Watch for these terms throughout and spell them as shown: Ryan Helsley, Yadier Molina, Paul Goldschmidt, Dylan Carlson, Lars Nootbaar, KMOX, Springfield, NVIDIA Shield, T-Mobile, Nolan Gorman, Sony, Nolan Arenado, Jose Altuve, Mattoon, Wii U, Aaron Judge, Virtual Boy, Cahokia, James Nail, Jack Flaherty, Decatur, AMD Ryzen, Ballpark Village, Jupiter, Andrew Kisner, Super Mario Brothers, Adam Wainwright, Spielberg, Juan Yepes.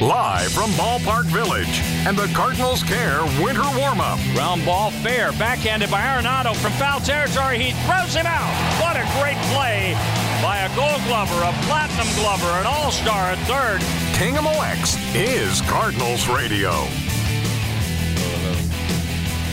Live from Ballpark Village and the Cardinals Care Winter Warm-Up. Ground ball fair, backhanded by Arenado from foul territory. He throws him out. What a great play by a Gold Glover, a Platinum Glover, an All-Star at third. KMOX is Cardinals Radio.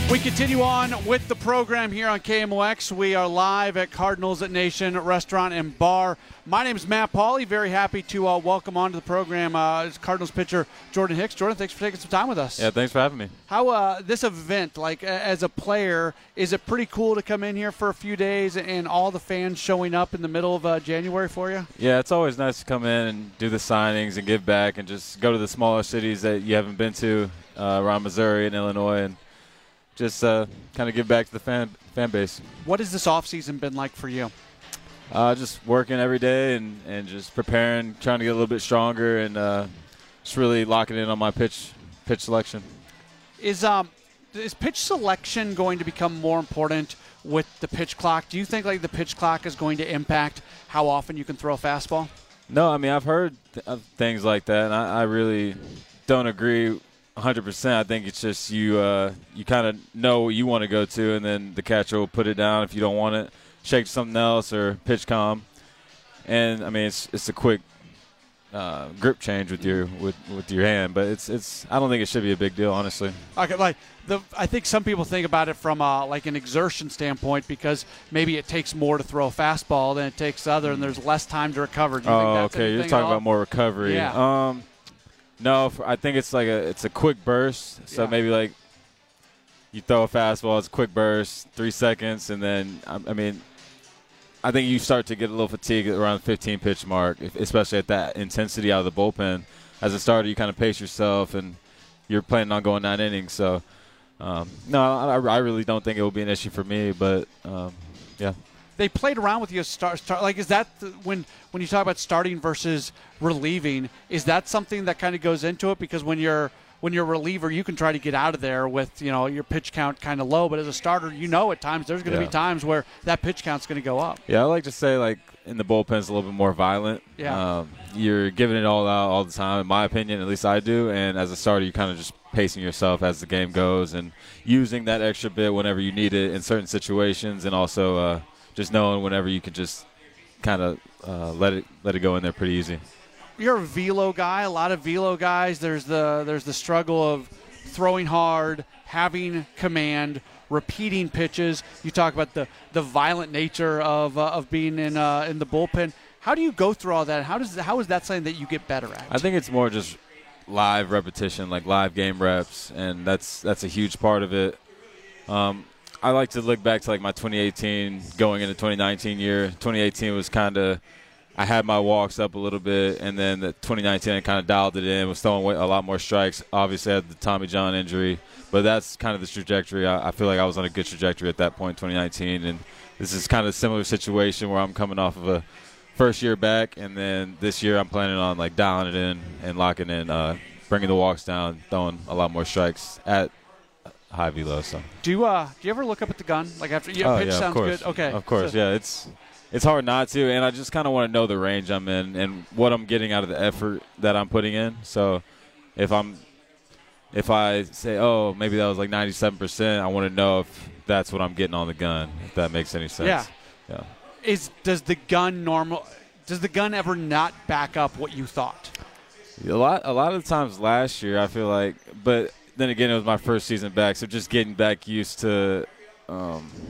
We continue on with the program here on KMOX. We are live at Cardinals Nation Restaurant and Bar. My name is Matt Pauley. Very happy to welcome onto the program Cardinals pitcher Jordan Hicks. Jordan, thanks for taking some time with us. Yeah, thanks for having me. How this event, like as a player, is it pretty cool to come in here for a few days and all the fans showing up in the middle of January for you? Yeah, it's always nice to come in and do the signings and give back and just go to the smaller cities that you haven't been to around Missouri and Illinois and just kind of give back to the fan base. What has this offseason been like for you? Just working every day and just preparing, trying to get a little bit stronger, and just really locking in on my pitch selection. Is pitch selection going to become more important with the pitch clock? Do you think like the pitch clock is going to impact how often you can throw a fastball? No, I mean, I've heard things like that, and I really don't agree 100%. I think it's just you kind of know what you want to go to, and then the catcher will put it down if you don't want it. Shake something else or pitch calm, and I mean it's a quick grip change with your hand, but it's I don't think it should be a big deal, honestly. Okay, like I think some people think about it from like an exertion standpoint because maybe it takes more to throw a fastball than it takes other, and there's less time to recover. Do you think that's okay? You're talking about more recovery. Yeah. No, I think it's like it's a quick burst, so maybe like you throw a fastball, it's a quick burst, 3 seconds, and then, I mean, I think you start to get a little fatigue around the 15-pitch mark, especially at that intensity out of the bullpen. As a starter, you kind of pace yourself, and you're planning on going 9 innings. So, no, I really don't think it will be an issue for me, but, yeah. They played around with you. Like, is that when you talk about starting versus relieving, is that something that kind of goes into it? Because when you're a reliever, you can try to get out of there with, you know, your pitch count kind of low. But as a starter, you know at times there's going to be times where that pitch count's going to go up. Yeah, I like to say, like, in the bullpen it's a little bit more violent. Yeah. You're giving it all out all the time, in my opinion, at least I do. And as a starter, you're kind of just pacing yourself as the game goes and using that extra bit whenever you need it in certain situations, and also just knowing whenever you can just kind of let it go in there pretty easy. You're a velo guy. A lot of velo guys. There's the struggle of throwing hard, having command, repeating pitches. You talk about the violent nature of being in the bullpen. How do you go through all that? How is that something that you get better at? I think it's more just live repetition, like live game reps, and that's a huge part of it. I like to look back to like my 2018 going into 2019 year. 2018 was kind of, I had my walks up a little bit, and then the 2019 I kind of dialed it in, was throwing a lot more strikes. Obviously I had the Tommy John injury, but that's kind of the trajectory. I feel like I was on a good trajectory at that point in 2019, and this is kind of a similar situation where I'm coming off of a first year back, and then this year I'm planning on like dialing it in and locking in, bringing the walks down, throwing a lot more strikes at high velo. So do you ever look up at the gun, like after you pitch? Yeah, sounds good. Okay, of course. So, yeah, it's hard not to, and I just kind of want to know the range I'm in and what I'm getting out of the effort that I'm putting in. So if I say, oh, maybe that was like 97%, I want to know if that's what I'm getting on the gun, if that makes any sense. Yeah. Does the gun ever not back up what you thought? A lot of times last year, I feel like, but then again, it was my first season back, so just getting back used to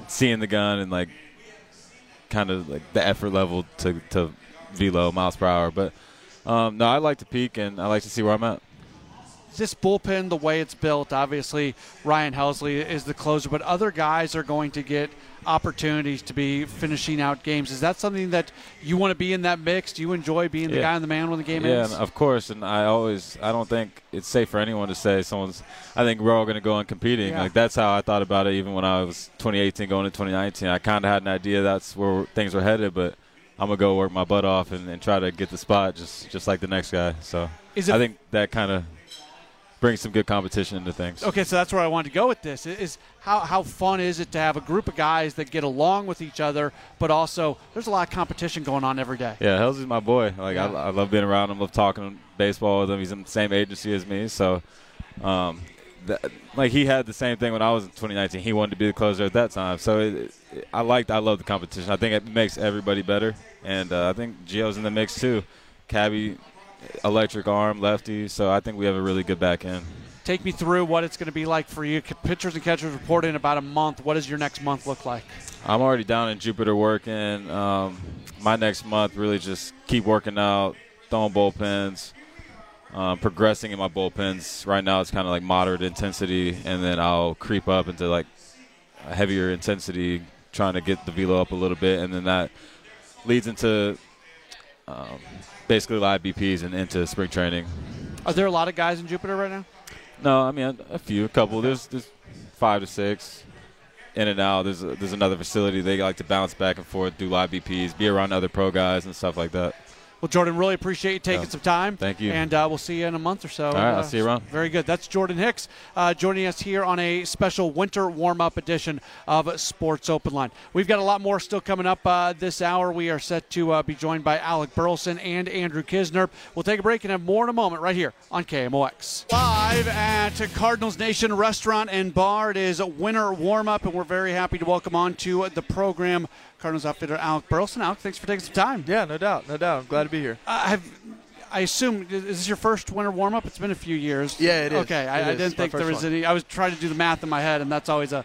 seeing the gun and like kind of like the effort level to velo, miles per hour. But no, I like to peak and I like to see where I'm at. This bullpen, the way it's built, obviously Ryan Helsley is the closer, but other guys are going to get opportunities to be finishing out games. Is that something that you want to be in that mix? Do you enjoy being the guy on the man when the game ends? Yeah, of course. And I don't think it's safe for anyone to say someone's – I think we're all going to go on competing. Yeah. Like, that's how I thought about it even when I was 2018 going to 2019. I kind of had an idea that's where things were headed, but I'm going to go work my butt off and try to get the spot just like the next guy. So I think that kind of – bring some good competition into things. Okay, so that's where I wanted to go with this, is how fun is it to have a group of guys that get along with each other, but also there's a lot of competition going on every day. Yeah, Helsley's my boy. Like, yeah. I love being around him, love talking baseball with him. He's in the same agency as me. So, he had the same thing when I was in 2019. He wanted to be the closer at that time. So I love the competition. I think it makes everybody better. And I think Gio's in the mix too. Cabby, electric arm, lefty, so I think we have a really good back end. Take me through what it's going to be like for you. Pitchers and catchers report in about a month. What does your next month look like? I'm already down in Jupiter working. My next month really just keep working out, throwing bullpens, progressing in my bullpens. Right now it's kind of like moderate intensity, and then I'll creep up into like a heavier intensity, trying to get the velo up a little bit, and then that leads into basically live BPs and into spring training. Are there a lot of guys in Jupiter right now? No, I mean a couple. There's 5 to 6 in and out. There's another facility. They like to bounce back and forth, do live BPs, be around other pro guys and stuff like that. Well, Jordan, really appreciate you taking some time. Thank you. And we'll see you in a month or so. All right, I'll see you around. Very good. That's Jordan Hicks joining us here on a special winter warm-up edition of Sports Open Line. We've got a lot more still coming up this hour. We are set to be joined by Alec Burleson and Andrew Kisner. We'll take a break and have more in a moment right here on KMOX. Live at Cardinals Nation Restaurant and Bar. It is a winter warm-up, and we're very happy to welcome on to the program Cardinals outfielder Alec Burleson. Alec, thanks for taking some time. Yeah, no doubt, no doubt. I'm glad to be here. I assume, is this your first winter warm-up? It's been a few years. Yeah, it is. Okay, I didn't think there was any. I was trying to do the math in my head, and that's always a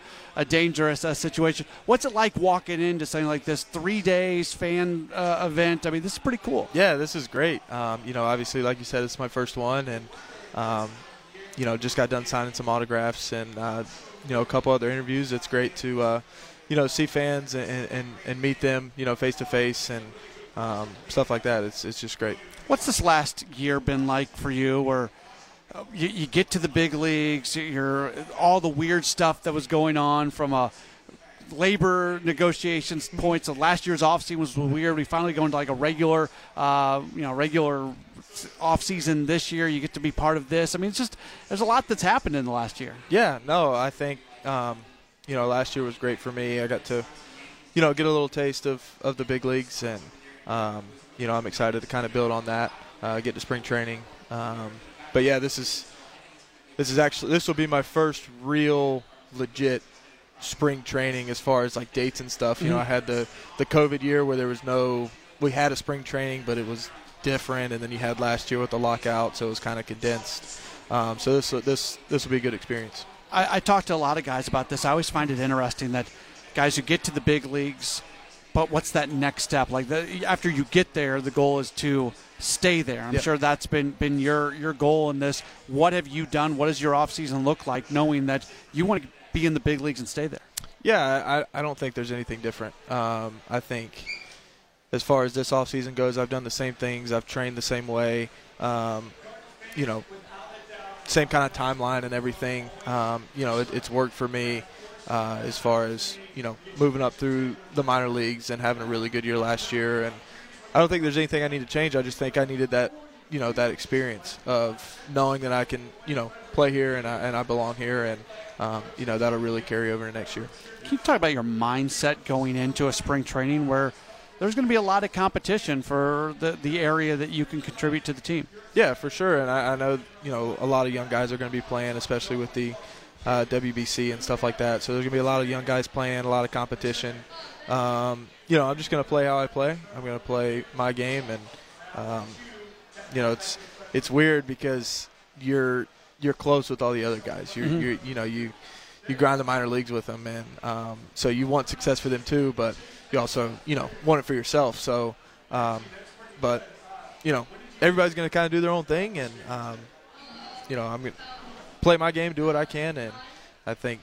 dangerous situation. What's it like walking into something like this, 3 days fan event? I mean, this is pretty cool. Yeah, this is great. Obviously, like you said, it's my first one, and, just got done signing some autographs and, a couple other interviews. It's great to, see fans and meet them, face-to-face and stuff like that. It's just great. What's this last year been like for you? Or you get to the big leagues, all the weird stuff that was going on from a labor negotiations point. So last year's offseason was weird. We finally go into like a regular, regular offseason this year. You get to be part of this. I mean, it's just there's a lot that's happened in the last year. Yeah, no, I think last year was great for me. I got to, get a little taste of the big leagues, and, I'm excited to kind of build on that, get to spring training. But, yeah, this will be my first real legit spring training as far as, like, dates and stuff. You know, I had the COVID year where there was we had a spring training, but it was different, and then you had last year with the lockout, so it was kind of condensed. So this will be a good experience. I talked to a lot of guys about this. I always find it interesting that guys who get to the big leagues, but what's that next step? Like after you get there, the goal is to stay there. I'm sure that's been your goal in this. What have you done? What does your offseason look like, knowing that you want to be in the big leagues and stay there? Yeah, I don't think there's anything different. I think as far as this offseason goes, I've done the same things. I've trained the same way, same kind of timeline and everything. It's worked for me as far as, moving up through the minor leagues and having a really good year last year. And I don't think there's anything I need to change. I just think I needed that, that experience of knowing that I can, play here and I belong here. And, that'll really carry over to next year. Can you talk about your mindset going into a spring training where there's going to be a lot of competition for the area that you can contribute to the team? Yeah, for sure. And I know, a lot of young guys are going to be playing, especially with the WBC and stuff like that. So there's going to be a lot of young guys playing, a lot of competition. I'm just going to play how I play. I'm going to play my game. And, it's – it's weird because you're close with all the other guys. You grind the minor leagues with them, and so you want success for them too, but you also, want it for yourself. So, but, everybody's going to kind of do their own thing, and, I'm going to play my game, do what I can, and I think,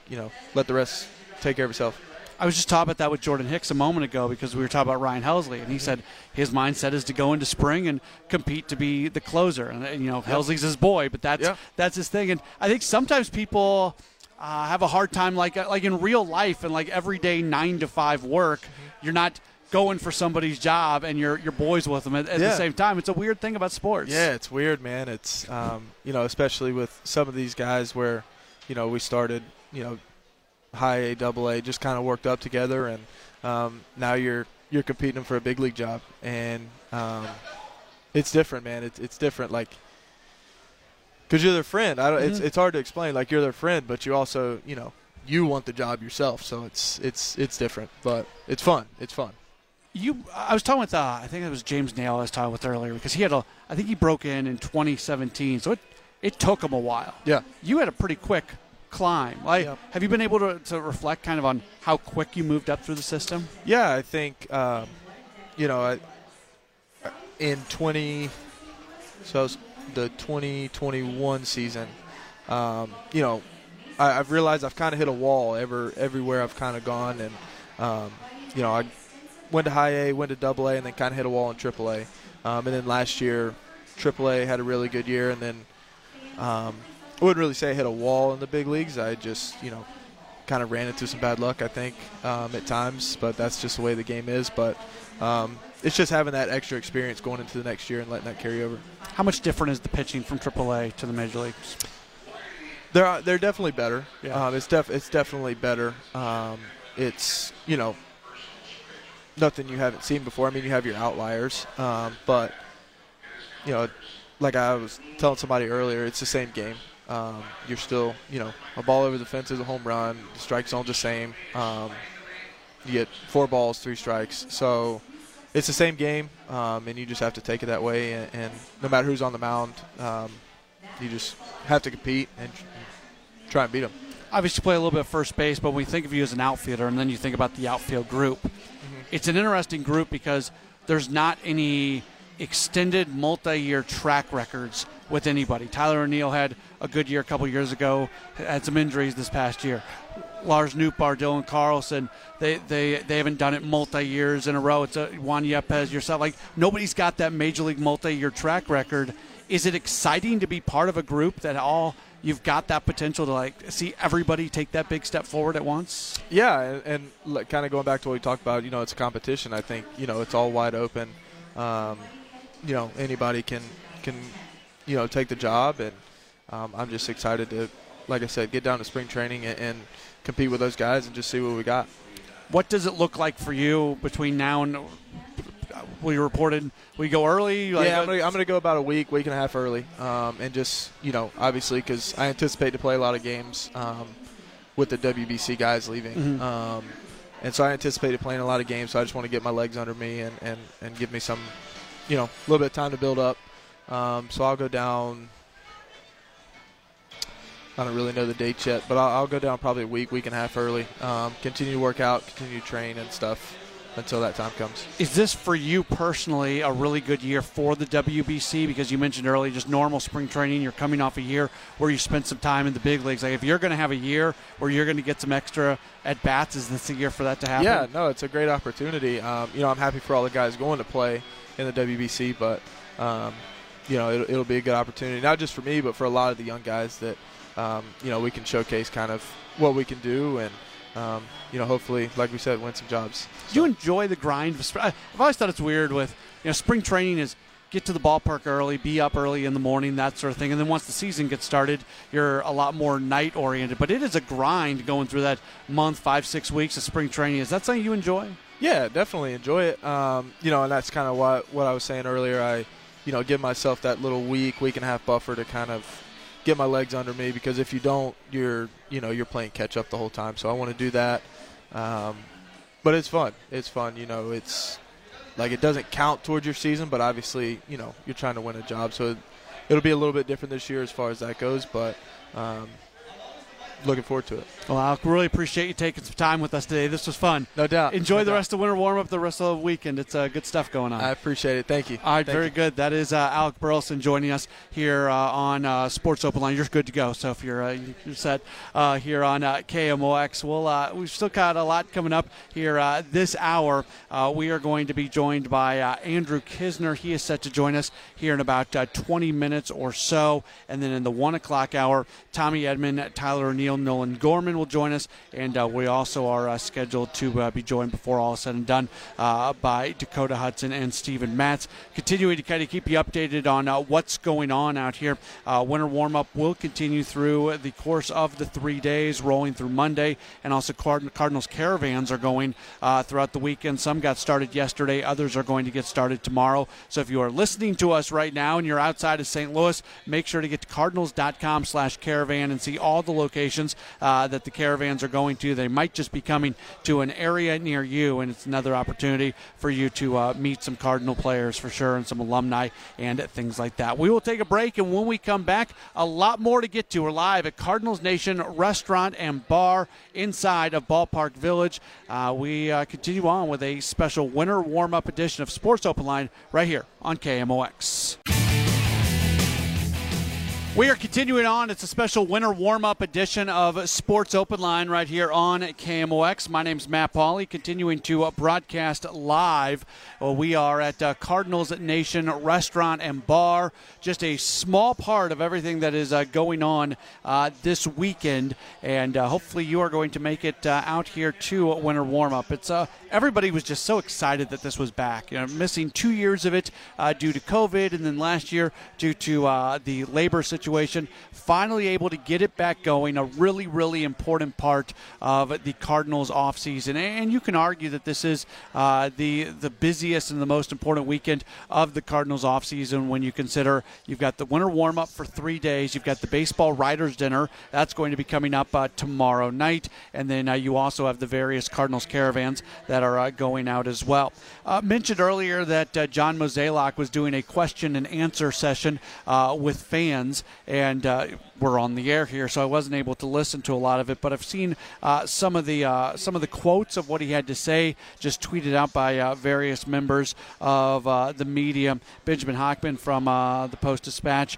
let the rest take care of itself. I was just talking about that with Jordan Hicks a moment ago because we were talking about Ryan Helsley, and he said his mindset is to go into spring and compete to be the closer. And, Helsley's his boy, but that's his thing. And I think sometimes people – have a hard time, like in real life and like everyday 9-to-5 work. You're not going for somebody's job and your boys with them at the same time. It's a weird thing about sports. Yeah, it's weird, man. It's especially with some of these guys where we started high A, double A, just kind of worked up together, and now you're competing for a big league job, and it's different, man. It's different, like. Because you're their friend. It's hard to explain. Like, you're their friend, but you also, you want the job yourself. So it's different, but it's fun. It's fun. I was talking with, I think it was James Nail I was talking with earlier, because he had I think he broke in 2017. So it took him a while. Yeah. You had a pretty quick climb. Have you been able to reflect kind of on how quick you moved up through the system? Yeah, I think, the 2021 season, I've realized I've kind of hit a wall everywhere I've kind of gone, and I went to high A, went to double A, and then kind of hit a wall in triple A, and then last year triple A had a really good year, and then I wouldn't really say I hit a wall in the big leagues. I just kind of ran into some bad luck, I think, at times, but that's just the way the game is. But it's just having that extra experience going into the next year and letting that carry over. How much different is the pitching from AAA to the major leagues? They're definitely better. Yeah. It's definitely better. It's nothing you haven't seen before. I mean, you have your outliers, but like I was telling somebody earlier, it's the same game. You're still a ball over the fence is a home run. The strike zone the same. You get 4 balls, 3 strikes. So it's the same game, and you just have to take it that way. And no matter who's on the mound, you just have to compete and try and beat them. Obviously, you play a little bit of first base, but when we think of you as an outfielder, and then you think about the outfield group, it's an interesting group because there's not any extended multi-year track records with anybody. Tyler O'Neill had a good year a couple years ago, had some injuries this past year. Lars Nootbaar, Dylan Carlson, they haven't done it multi-years in a row. It's Juan Yepes, yourself. Like, nobody's got that major league multi-year track record. Is it exciting to be part of a group that you've got that potential to, see everybody take that big step forward at once? Yeah, and kind of going back to what we talked about, it's a competition. I think, it's all wide open. Anybody can take the job, and I'm just excited to, like I said, get down to spring training and compete with those guys and just see what we got. What does it look like for you between now and we go early? I'm going to go about a week and a half early, and just, obviously, because I anticipate to play a lot of games with the WBC guys leaving. And so I anticipated playing a lot of games, so I just want to get my legs under me and give me some, a little bit of time to build up. So I'll go down. I don't really know the dates yet, but I'll go down probably a week and a half early. Continue to work out, continue to train and stuff until that time comes. Is this, for you personally, a really good year for the WBC? Because you mentioned earlier just normal spring training. You're coming off a year where you spent some time in the big leagues. If you're going to have a year where you're going to get some extra at-bats, is this a year for that to happen? Yeah, no, it's a great opportunity. I'm happy for all the guys going to play in the WBC, but, it'll be a good opportunity, not just for me, but for a lot of the young guys that, we can showcase kind of what we can do and, hopefully, like we said, win some jobs. So. Do you enjoy the grind? I've always thought it's weird with, spring training is get to the ballpark early, be up early in the morning, that sort of thing. And then once the season gets started, you're a lot more night-oriented. But it is a grind going through that month, 5-6 weeks of spring training. Is that something you enjoy? Yeah, definitely enjoy it. And that's kind of what I was saying earlier. I, give myself that little week and a half buffer to kind of get my legs under me, because if you don't, you're playing catch up the whole time. So I want to do that. But it's fun. It's fun. It's like it doesn't count towards your season, but obviously, you're trying to win a job. So it'll be a little bit different this year as far as that goes, but looking forward to it. Well, Alec, really appreciate you taking some time with us today. This was fun. No doubt. Enjoy the rest of winter warm-up, the rest of the weekend. It's good stuff going on. I appreciate it. Thank you. All right, Thank you. Very good. That is Alec Burleson joining us here on Sports Open Line. You're good to go. So if you're set here on KMOX, we've still got a lot coming up here this hour. We are going to be joined by Andrew Kisner. He is set to join us here in about 20 minutes or so. And then in the 1 o'clock hour, Tommy Edman, Tyler O'Neill, Nolan Gorman will join us, and we also are scheduled to be joined before all is said and done by Dakota Hudson and Steven Matz. Continuing to kind of keep you updated on what's going on out here. Winter warm-up will continue through the course of the 3 days, rolling through Monday, and also Cardinals caravans are going throughout the weekend. Some got started yesterday. Others are going to get started tomorrow. So if you are listening to us right now and you're outside of St. Louis, make sure to get to cardinals.com/caravan and see all the locations that the caravans are going to. They might just be coming to an area near you, and it's another opportunity for you to meet some Cardinal players for sure, and some alumni and things like that. We will take a break, and when we come back, a lot more to get to. We're live at Cardinals Nation Restaurant and Bar inside of Ballpark Village. We continue on with a special winter warm-up edition of Sports Open Line right here on KMOX. We are continuing on. It's a special winter warm-up edition of Sports Open Line right here on KMOX. My name's Matt Pauley, continuing to broadcast live. We are at Cardinals Nation Restaurant and Bar, just a small part of everything that is going on this weekend, and hopefully you are going to make it out here to winter warm-up. It's everybody was just so excited that this was back. You know, missing 2 years of it due to COVID, and then last year due to the labor situation, finally able to get it back going, a really, really important part of the Cardinals offseason. And you can argue that this is the busiest and the most important weekend of the Cardinals offseason when you consider you've got the winter warm-up for 3 days, you've got the baseball writers' dinner, that's going to be coming up tomorrow night, and then you also have the various Cardinals caravans that are going out as well. Mentioned earlier that John Mozeliak was doing a question and answer session with fans, and we're on the air here, so I wasn't able to listen to a lot of it, but I've seen some of the quotes of what he had to say just tweeted out by various members of the media. Benjamin Hockman from the Post-Dispatch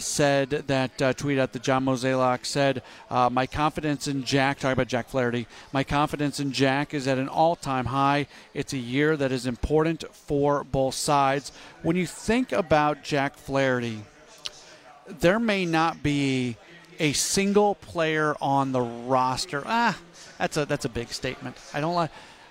said that tweet out that John Mozeliak said, my confidence in Jack, talking about Jack Flaherty, my confidence in Jack is at an all-time high. It's a year that is important for both sides. When you think about Jack Flaherty, there may not be a single player on the roster. That's a big statement. I don't like.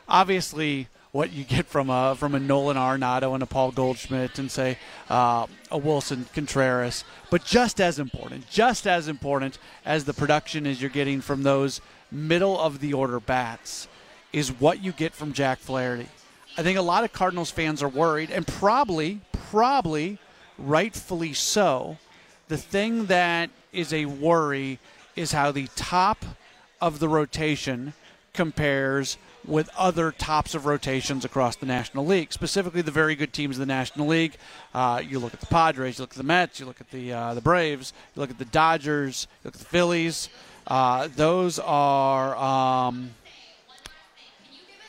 Obviously, what you get from a Nolan Arenado and a Paul Goldschmidt and say a Wilson Contreras, but just as important as the production is you're getting from those middle of the order bats is what you get from Jack Flaherty. I think a lot of Cardinals fans are worried, and probably rightfully so. The thing that is a worry is how the top of the rotation compares with other tops of rotations across the National League, specifically the very good teams in the National League. You look at the Padres, you look at the Mets, you look at the Braves, you look at the Dodgers, you look at the Phillies. Those are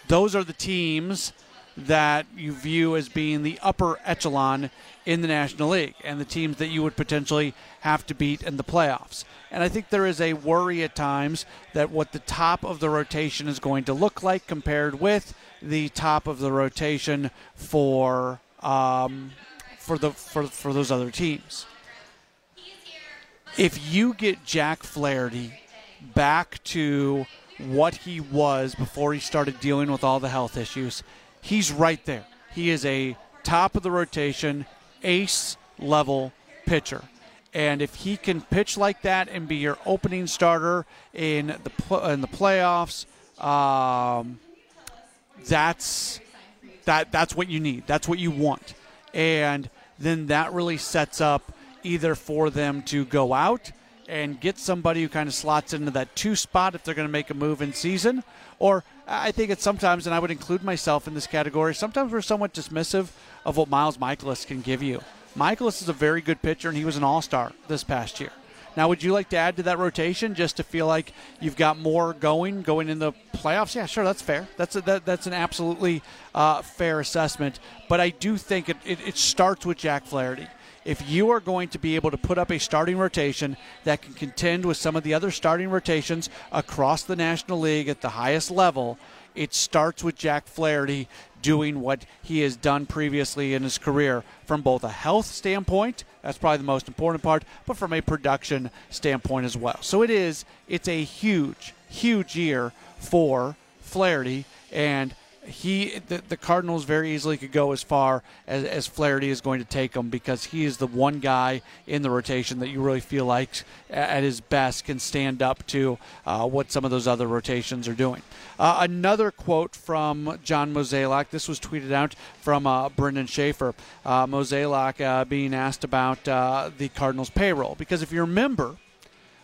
the teams that you view as being the upper echelon in the National League and the teams that you would potentially have to beat in the playoffs. And I think there is a worry at times that what the top of the rotation is going to look like compared with the top of the rotation for those other teams. If you get Jack Flaherty back to what he was before he started dealing with all the health issues, he's right there. He is a top-of-the-rotation, ace-level pitcher. And if he can pitch like that and be your opening starter in the playoffs, that's what you need. That's what you want. And then that really sets up either for them to go out and get somebody who kind of slots into that two spot if they're going to make a move in season. Or I think it's sometimes, and I would include myself in this category, sometimes we're somewhat dismissive of what Miles Mikolas can give you. Michaelis is a very good pitcher, and he was an all-star this past year. Now, would you like to add to that rotation just to feel like you've got more going in the playoffs? Yeah, sure, that's fair. That's an absolutely fair assessment. But I do think it starts with Jack Flaherty. If you are going to be able to put up a starting rotation that can contend with some of the other starting rotations across the National League at the highest level, it starts with Jack Flaherty doing what he has done previously in his career from both a health standpoint, that's probably the most important part, but from a production standpoint as well. So it's a huge, huge year for Flaherty, and the Cardinals very easily could go as far as Flaherty is going to take them, because he is the one guy in the rotation that you really feel like at his best can stand up to what some of those other rotations are doing. Another quote from John Mozeliak. This was tweeted out from Brendan Schaefer. Mozeliak being asked about the Cardinals payroll, because if you remember,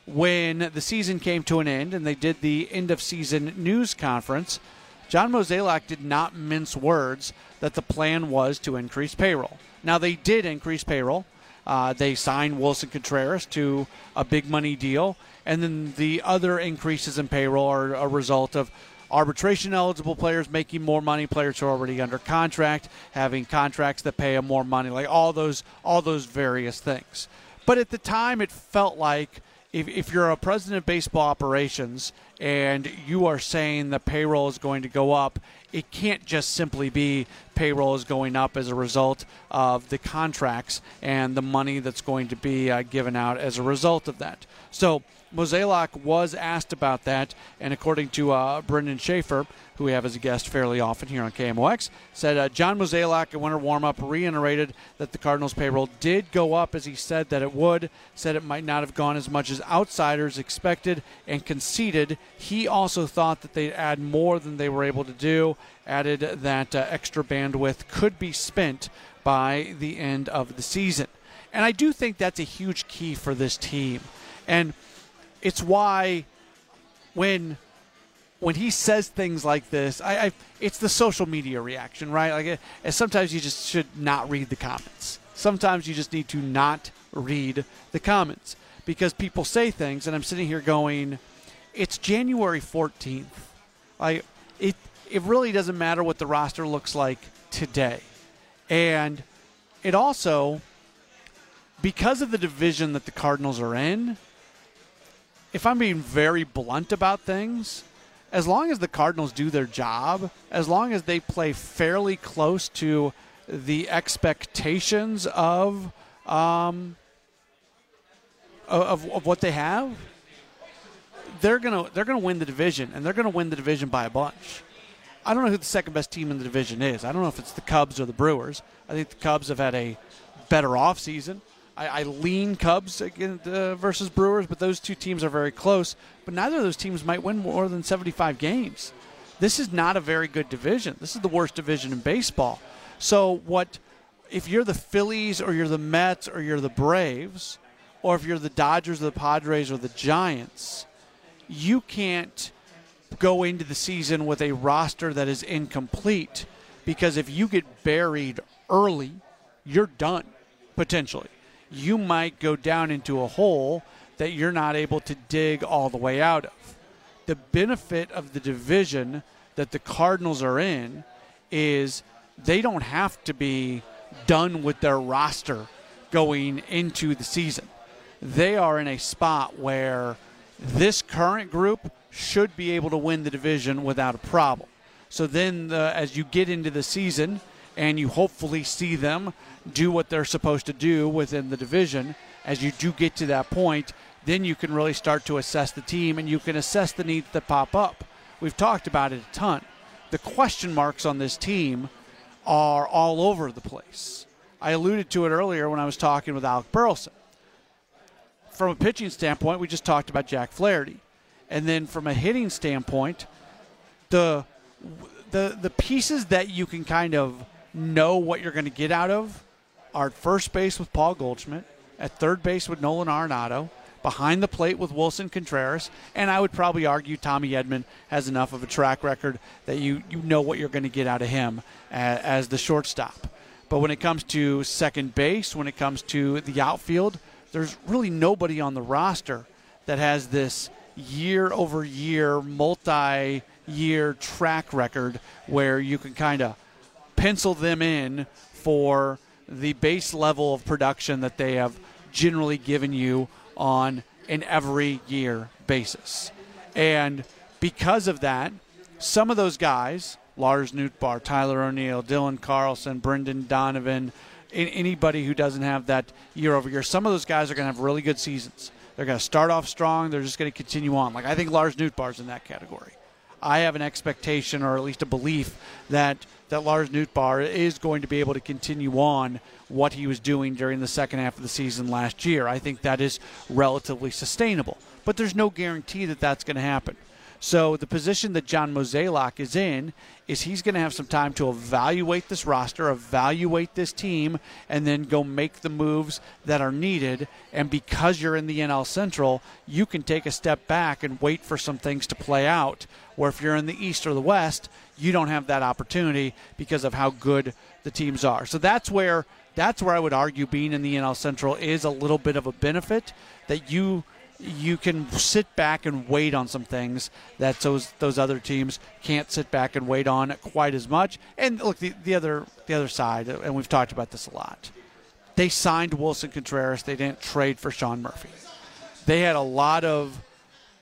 when the season came to an end and they did the end-of-season news conference, John Mozeliak did not mince words that the plan was to increase payroll. Now, they did increase payroll. They signed Wilson Contreras to a big money deal, and then the other increases in payroll are a result of arbitration-eligible players making more money, players who are already under contract, having contracts that pay them more money, like all those various things. But at the time, it felt like if you're a president of baseball operations and you are saying the payroll is going to go up, it can't just simply be payroll is going up as a result of the contracts and the money that's going to be given out as a result of that. So Mozeliak was asked about that, and according to Brendan Schaefer, who we have as a guest fairly often here on KMOX, said John Mozeliak at winter warm-up reiterated that the Cardinals' payroll did go up as he said that it would, said it might not have gone as much as outsiders expected, and conceded he also thought that they'd add more than they were able to do, added that extra bandwidth could be spent by the end of the season. And I do think that's a huge key for this team. And it's why when he says things like this, it's the social media reaction, right? Like, and sometimes you just should not read the comments. Sometimes you just need to not read the comments, because people say things, and I'm sitting here going, it's January 14th. Like, it really doesn't matter what the roster looks like today. And it also, because of the division that the Cardinals are in, if I'm being very blunt about things, as long as the Cardinals do their job, as long as they play fairly close to the expectations of what they have, they're gonna win the division, and they're gonna win the division by a bunch. I don't know who the second best team in the division is. I don't know if it's the Cubs or the Brewers. I think the Cubs have had a better offseason. I lean Cubs versus Brewers, but those two teams are very close. But neither of those teams might win more than 75 games. This is not a very good division. This is the worst division in baseball. So if you're the Phillies or you're the Mets or you're the Braves, or if you're the Dodgers or the Padres or the Giants, you can't go into the season with a roster that is incomplete, because if you get buried early, you're done potentially. You might go down into a hole that you're not able to dig all the way out of. The benefit of the division that the Cardinals are in is they don't have to be done with their roster going into the season. They are in a spot where this current group should be able to win the division without a problem. So then as you get into the season and you hopefully see them do what they're supposed to do within the division, as you do get to that point, then you can really start to assess the team, and you can assess the needs that pop up. We've talked about it a ton. The question marks on this team are all over the place. I alluded to it earlier when I was talking with Alec Burleson. From a pitching standpoint, we just talked about Jack Flaherty. And then from a hitting standpoint, the pieces that you can kind of know what you're going to get out of are at first base with Paul Goldschmidt, at third base with Nolan Arenado, behind the plate with Wilson Contreras, and I would probably argue Tommy Edman has enough of a track record that you know what you're going to get out of him as the shortstop. But when it comes to second base, when it comes to the outfield, there's really nobody on the roster that has this year-over-year, multi-year track record where you can kind of pencil them in for the base level of production that they have generally given you on an every-year basis. And because of that, some of those guys, Lars Nootbaar, Tyler O'Neill, Dylan Carlson, Brendan Donovan, anybody who doesn't have that year-over-year, some of those guys are going to have really good seasons. They're going to start off strong. They're just going to continue on. Like, I think Lars Nootbaar's in that category. I have an expectation, or at least a belief, that Lars Nootbaar is going to be able to continue on what he was doing during the second half of the season last year. I think that is relatively sustainable. But there's no guarantee that that's going to happen. So the position that John Mozeliak is in is he's going to have some time to evaluate this roster, evaluate this team, and then go make the moves that are needed. And because you're in the NL Central, you can take a step back and wait for some things to play out. Where if you're in the East or the West, you don't have that opportunity because of how good the teams are. So that's where I would argue being in the NL Central is a little bit of a benefit, that you can sit back and wait on some things that those other teams can't sit back and wait on quite as much. And look, the other side, and we've talked about this a lot, they signed Wilson Contreras. They didn't trade for Sean Murphy. They had a lot of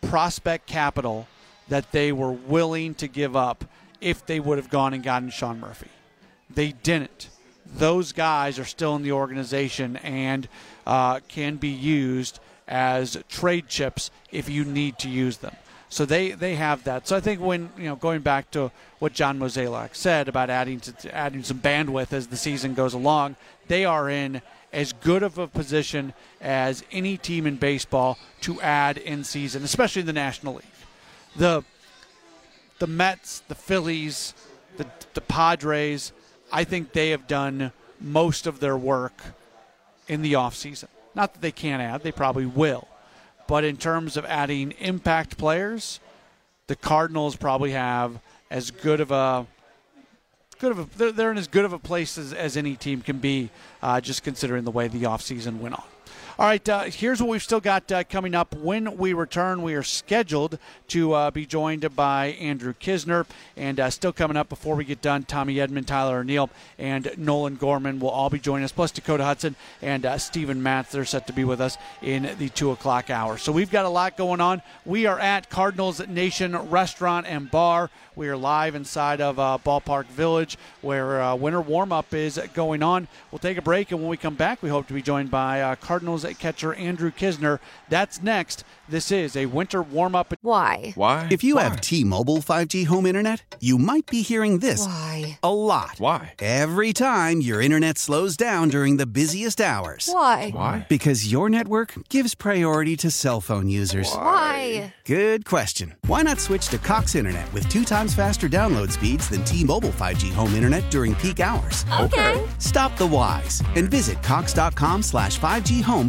prospect capital that they were willing to give up if they would have gone and gotten Sean Murphy. They didn't. Those guys are still in the organization and can be used as trade chips if you need to use them. So they have that. So I think when, going back to what John Mozeliak said about adding some bandwidth as the season goes along, they are in as good of a position as any team in baseball to add in season, especially in the National League. The Mets, the Phillies, the Padres, I think they have done most of their work in the offseason. Not that they can't add, they probably will. But in terms of adding impact players, the Cardinals probably have as good of a they're in as good of a place as any team can be, just considering the way the offseason went on. All right, here's what we've still got coming up. When we return, we are scheduled to be joined by Andrew Kisner. And still coming up before we get done, Tommy Edman, Tyler O'Neill, and Nolan Gorman will all be joining us, plus Dakota Hudson and Steven Matz. They're set to be with us in the 2 o'clock hour. So we've got a lot going on. We are at Cardinals Nation Restaurant and Bar. We are live inside of Ballpark Village, where winter warm-up is going on. We'll take a break, and when we come back, we hope to be joined by Cardinals catcher Andrew Kisner. That's next. This is a winter warm-up. Why? If you have T-Mobile 5G home internet, you might be hearing this a lot. Why? Every time your internet slows down during the busiest hours. Why? Because your network gives priority to cell phone users. Why? Good question. Why not switch to Cox internet with 2 times faster download speeds than T-Mobile 5G home internet during peak hours? Okay. Stop the whys and visit cox.com/5G home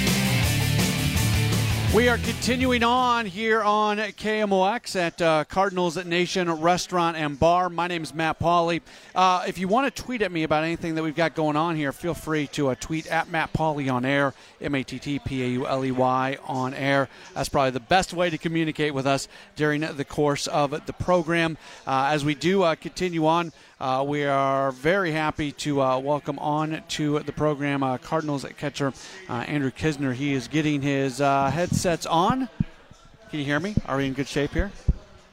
We are continuing on here on KMOX at Cardinals Nation Restaurant and Bar. My name is Matt Pauley. If you want to tweet at me about anything that we've got going on here, feel free to tweet at Matt Pauley on air, M-A-T-T-P-A-U-L-E-Y on air. That's probably the best way to communicate with us during the course of the program. As we do continue on, we are very happy to welcome on to the program Cardinals catcher Andrew Kisner. He is getting his headsets on. Can you hear me? Are we in good shape here?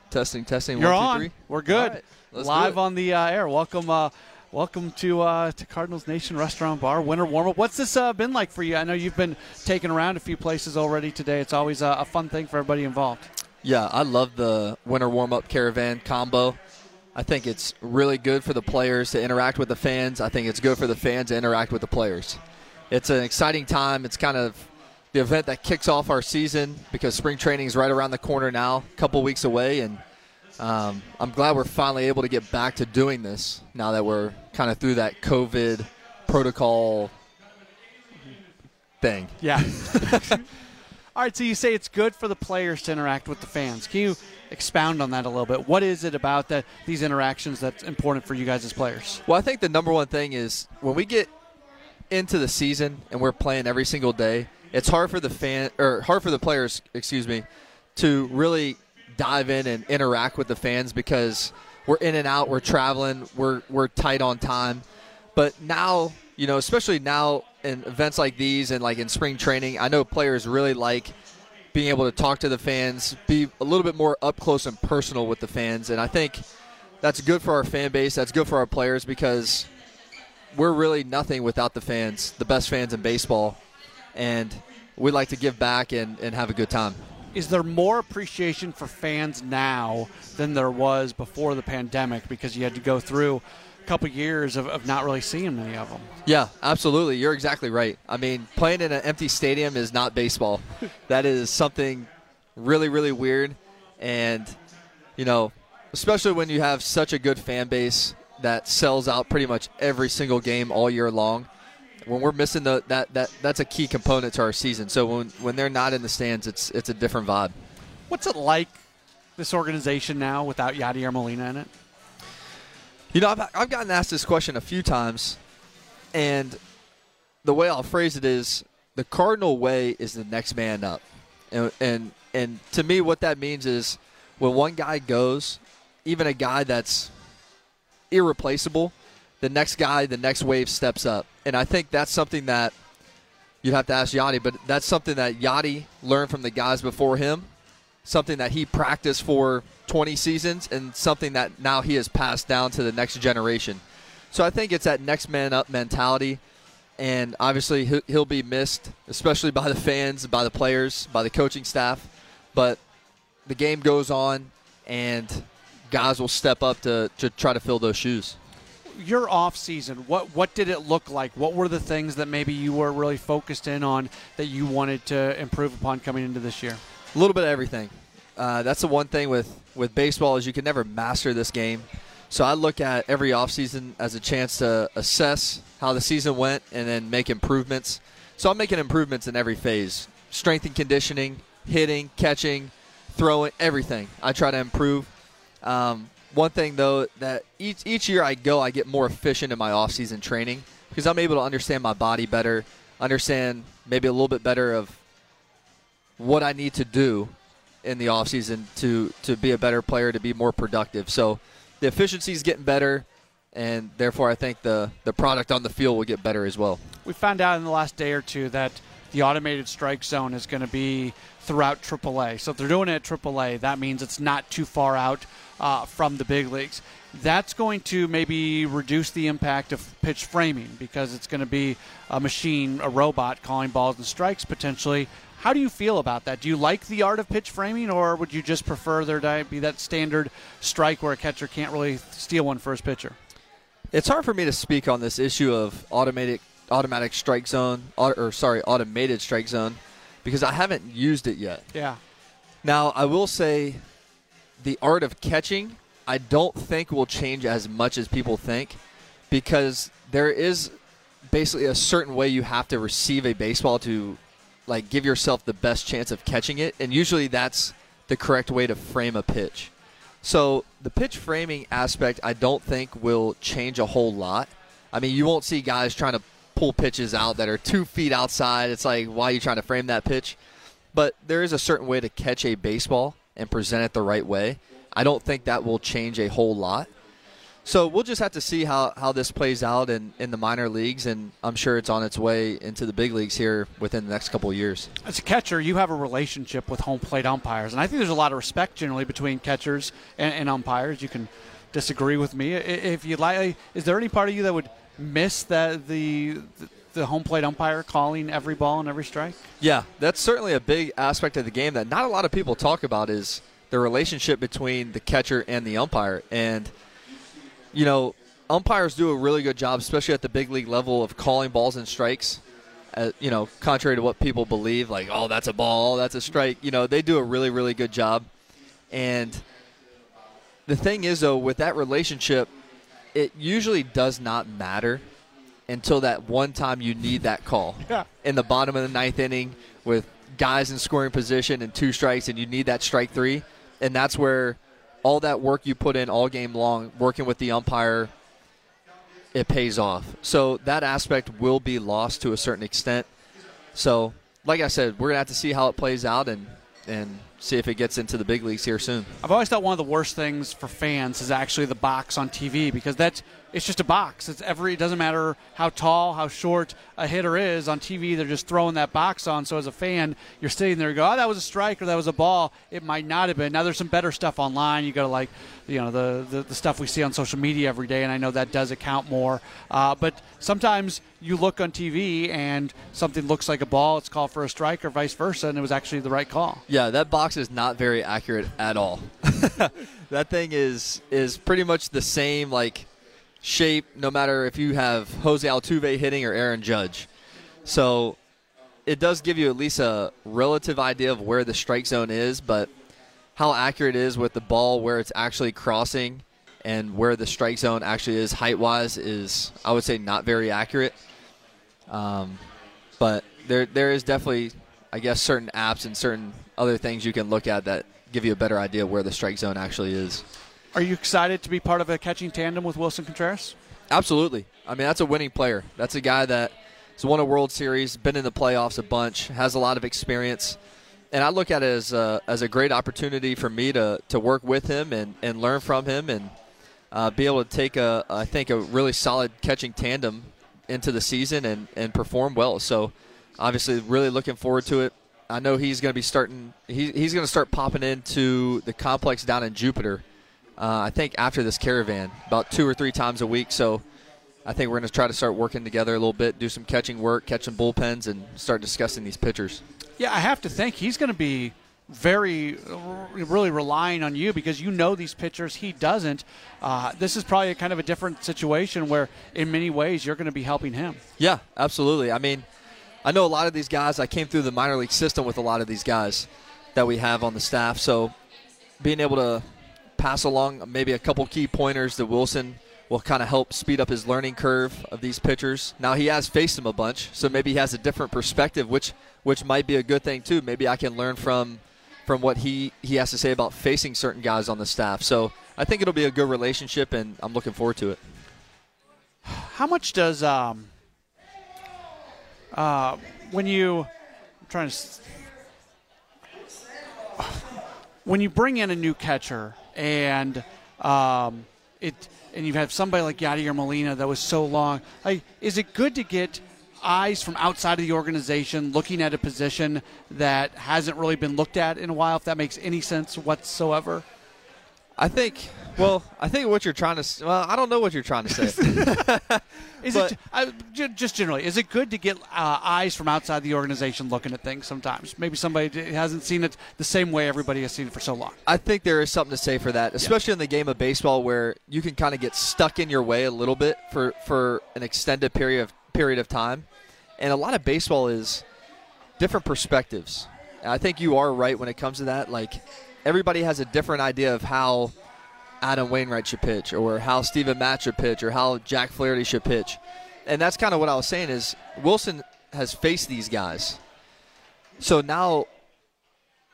Testing. You're on. 1, 2, 3. We're good. Right, live on the air. Welcome, welcome to Cardinals Nation Restaurant Bar Winter Warm Up. What's this been like for you? I know you've been taken around a few places already today. It's always a fun thing for everybody involved. Yeah, I love the Winter Warm Up Caravan combo. I think it's really good for the players to interact with the fans. I think it's good for the fans to interact with the players. It's an exciting time. It's kind of the event that kicks off our season because spring training is right around the corner now, a couple weeks away, and I'm glad we're finally able to get back to doing this now that we're kind of through that COVID protocol thing. Yeah. All right, so you say it's good for the players to interact with the fans. Can you expound on that a little bit? What is it about that these interactions that's important for you guys as players? Well, I think the number one thing is when we get into the season and we're playing every single day, it's hard for the players, to really dive in and interact with the fans because we're in and out, we're traveling, we're tight on time. But now, you know, especially now, in events like these and like in spring training, I know players really like being able to talk to the fans, be a little bit more up close and personal with the fans. And I think that's good for our fan base. That's good for our players because we're really nothing without the fans, the best fans in baseball. And we like to give back and have a good time. Is there more appreciation for fans now than there was before the pandemic because you had to go through couple years of not really seeing many of them? Yeah, absolutely. You're exactly right. I mean, playing in an empty stadium is not baseball. That is something really, really weird. And, you know, especially when you have such a good fan base that sells out pretty much every single game all year long, when we're missing that's a key component to our season. So when they're not in the stands, it's a different vibe. What's it like, this organization now, without Yadier Molina in it? You know, I've gotten asked this question a few times, and the way I'll phrase it is the Cardinal way is the next man up. And to me what that means is when one guy goes, even a guy that's irreplaceable, the next guy, the next wave steps up. And I think that's something that you'd have to ask Yadi, but that's something that Yadi learned from the guys before him, something that he practiced for 20 seasons, and something that now he has passed down to the next generation. So I think it's that next man up mentality, and obviously he'll be missed, especially by the fans, by the players, by the coaching staff, but the game goes on and guys will step up to try to fill those shoes. Your off season, what did it look like? What were the things that maybe you were really focused in on that you wanted to improve upon coming into this year? A little bit of everything. That's the one thing with baseball is you can never master this game. So I look at every offseason as a chance to assess how the season went and then make improvements. So I'm making improvements in every phase. Strength and conditioning, hitting, catching, throwing, everything. I try to improve. One thing, though, that each year I go, I get more efficient in my offseason training because I'm able to understand my body better, understand maybe a little bit better of what I need to do in the offseason to be a better player, to be more productive. So the efficiency is getting better, and therefore I think the product on the field will get better as well. We found out in the last day or two that the automated strike zone is going to be throughout AAA. So if they're doing it at AAA, that means it's not too far out from the big leagues. That's going to maybe reduce the impact of pitch framing because it's going to be a machine, a robot calling balls and strikes potentially. How do you feel about that? Do you like the art of pitch framing, or would you just prefer there to be that standard strike where a catcher can't really steal one for his pitcher? It's hard for me to speak on this issue of automatic strike zone, automated strike zone, because I haven't used it yet. Yeah. Now, I will say the art of catching I don't think will change as much as people think, because there is basically a certain way you have to receive a baseball to like give yourself the best chance of catching it, and usually that's the correct way to frame a pitch. So the pitch framing aspect I don't think will change a whole lot. I mean, you won't see guys trying to pull pitches out that are 2 feet outside. It's like, why are you trying to frame that pitch? But there is a certain way to catch a baseball and present it the right way. I don't think that will change a whole lot. So we'll just have to see how this plays out in the minor leagues, and I'm sure it's on its way into the big leagues here within the next couple of years. As a catcher, you have a relationship with home plate umpires, and I think there's a lot of respect generally between catchers and umpires. You can disagree with me if you like. Is there any part of you that would miss that the home plate umpire calling every ball and every strike? Yeah, that's certainly a big aspect of the game that not a lot of people talk about, is the relationship between the catcher and the umpire. And, you know, umpires do a really good job, especially at the big league level, of calling balls and strikes. You know, contrary to what people believe, like, oh, that's a ball, that's a strike. You know, they do a really, really good job. And the thing is, though, with that relationship, it usually does not matter until that one time you need that call. Yeah. In the bottom of the ninth inning with guys in scoring position and 2 strikes, and you need that strike three. And that's where all that work you put in all game long, working with the umpire, it pays off. So that aspect will be lost to a certain extent. So, like I said, we're going to have to see how it plays out and see if it gets into the big leagues here soon. I've always thought one of the worst things for fans is actually the box on TV, because it's just a box. It doesn't matter how tall, how short a hitter is. On TV, they're just throwing that box on. So as a fan, you're sitting there and go, oh, that was a strike or that was a ball. It might not have been. Now there's some better stuff online. You go to, like, you know, the stuff we see on social media every day, and I know that does account more. But sometimes you look on TV and something looks like a ball. It's called for a strike, or vice versa, and it was actually the right call. Yeah, that box is not very accurate at all. That thing is pretty much the same, like, shape, no matter if you have Jose Altuve hitting or Aaron Judge. So it does give you at least a relative idea of where the strike zone is, but how accurate it is with the ball, where it's actually crossing, and where the strike zone actually is height-wise is, I would say, not very accurate. But there is definitely, I guess, certain apps and certain other things you can look at that give you a better idea of where the strike zone actually is. Are you excited to be part of a catching tandem with Wilson Contreras? Absolutely. I mean, that's a winning player. That's a guy that has won a World Series, been in the playoffs a bunch, has a lot of experience. And I look at it as a great opportunity for me to work with him and learn from him, and be able to take, I think, a really solid catching tandem into the season and perform well. So, obviously, really looking forward to it. I know he's going to be starting. He's going to start popping into the complex down in Jupiter, I think, after this caravan, about 2 or 3 times a week. So I think we're going to try to start working together a little bit, do some catching work, catch some bullpens, and start discussing these pitchers. Yeah, I have to think he's going to be really relying on you, because you know these pitchers, he doesn't. This is probably kind of a different situation where in many ways you're going to be helping him. Yeah, absolutely. I mean, I know a lot of these guys. I came through the minor league system with a lot of these guys that we have on the staff. So being able to pass along maybe a couple key pointers that Wilson will kind of help speed up his learning curve of these pitchers. Now, he has faced them a bunch, so maybe he has a different perspective, which might be a good thing too. Maybe I can learn from what he has to say about facing certain guys on the staff. So I think it'll be a good relationship, and I'm looking forward to it. How much does when you bring in a new catcher, and and you have somebody like Yadier Molina that was so long, like, is it good to get eyes from outside of the organization looking at a position that hasn't really been looked at in a while, if that makes any sense whatsoever? I think what you're trying to, I don't know what you're trying to say. Just generally, is it good to get eyes from outside the organization looking at things sometimes? Maybe somebody hasn't seen it the same way everybody has seen it for so long. I think there is something to say for that, especially in the game of baseball where you can kind of get stuck in your way a little bit for an extended period of time. And a lot of baseball is different perspectives. And I think you are right when it comes to that, like – everybody has a different idea of how Adam Wainwright should pitch or how Steven Matz should pitch or how Jack Flaherty should pitch. And that's kind of what I was saying is Wilson has faced these guys. So now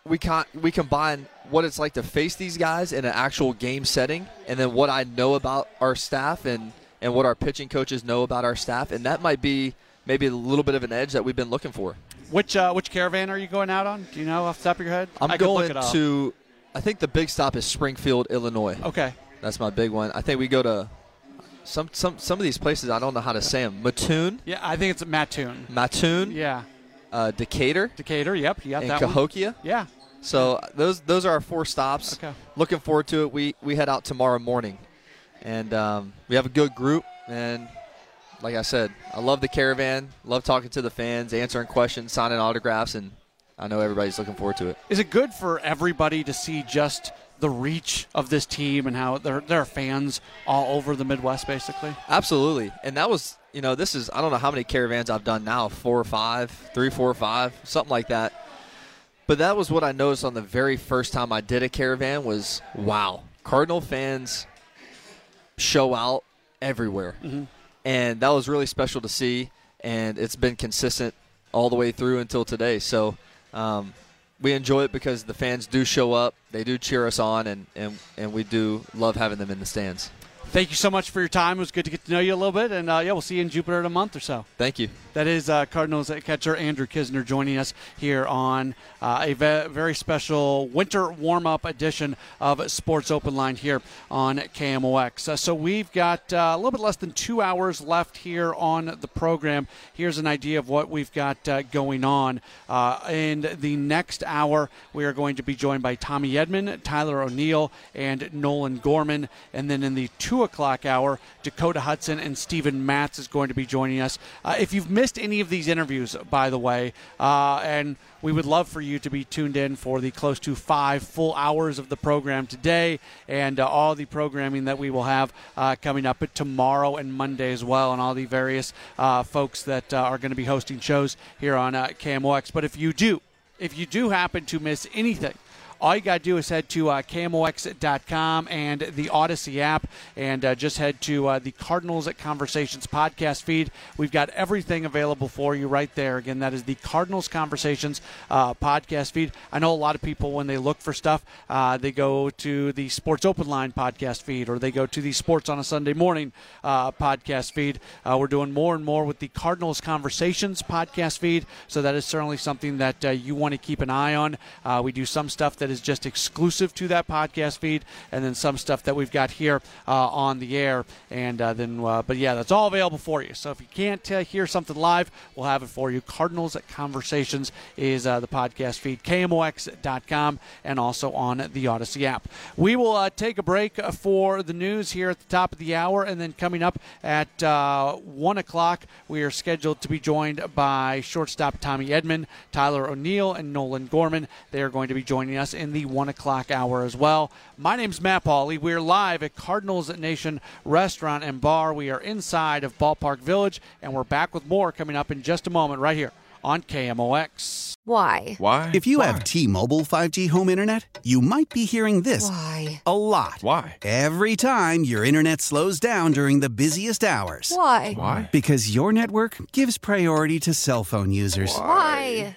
we combine what it's like to face these guys in an actual game setting and then what I know about our staff and what our pitching coaches know about our staff. And that might be maybe a little bit of an edge that we've been looking for. Which caravan are you going out on? Do you know off the top of your head? I'm going to, I think the big stop is Springfield, Illinois. Okay. That's my big one. I think we go to some of these places, I don't know how to say them. Mattoon. Yeah, I think it's Mattoon. Mattoon. Yeah. Decatur. Decatur, yep. You got that one. And Cahokia. Yeah. So those are our four stops. Okay. Looking forward to it. We head out tomorrow morning. And we have a good group. And like I said, I love the caravan, love talking to the fans, answering questions, signing autographs, and I know everybody's looking forward to it. Is it good for everybody to see just the reach of this team and how there are fans all over the Midwest, basically? Absolutely. And that was, this is, I don't know how many caravans I've done now, three, four, or five, something like that. But that was what I noticed on the very first time I did a caravan was, wow, Cardinal fans show out everywhere. Mm-hmm. And that was really special to see, and it's been consistent all the way through until today. So we enjoy it because the fans do show up, they do cheer us on, and we do love having them in the stands. Thank you so much for your time. It was good to get to know you a little bit, and we'll see you in Jupiter in a month or so. Thank you. That is Cardinals catcher Andrew Kisner joining us here on a very special winter warm-up edition of Sports Open Line here on KMOX. So we've got a little bit less than 2 hours left here on the program. Here's an idea of what we've got going on. In the next hour, we are going to be joined by Tommy Edman, Tyler O'Neill, and Nolan Gorman. And then in the 2:00 hour, Dakota Hudson and Steven Matz is going to be joining us. If you've missed any of these interviews, by the way, and we would love for you to be tuned in for the close to 5 full hours of the program today and all the programming that we will have coming up tomorrow and Monday as well, and all the various folks that are going to be hosting shows here on KMOX. But if you do happen to miss anything, all you got to do is head to KMOX.com and the Odyssey app, and just head to the Cardinals at Conversations podcast feed. We've got everything available for you right there. Again, that is the Cardinals Conversations podcast feed. I know a lot of people, when they look for stuff, they go to the Sports Open Line podcast feed, or they go to the Sports on a Sunday Morning podcast feed. We're doing more and more with the Cardinals Conversations podcast feed, so that is certainly something that you want to keep an eye on. We do some stuff that is just exclusive to that podcast feed, and then some stuff that we've got here on the air. And then that's all available for you. So if you can't hear something live, we'll have it for you. Cardinals at Conversations is the podcast feed, KMOX.com, and also on the Odyssey app. We will take a break for the news here at the top of the hour, and then coming up at 1:00, we are scheduled to be joined by shortstop Tommy Edman, Tyler O'Neill, and Nolan Gorman. They are going to be joining us in the 1:00 hour as well. My name's Matt Pauley. We're live at Cardinals Nation Restaurant and Bar. We are inside of Ballpark Village, and we're back with more coming up in just a moment right here on KMOX. Why? If you have T-Mobile 5G home internet, you might be hearing this a lot. Why? Every time your internet slows down during the busiest hours. Why? Because your network gives priority to cell phone users. Why?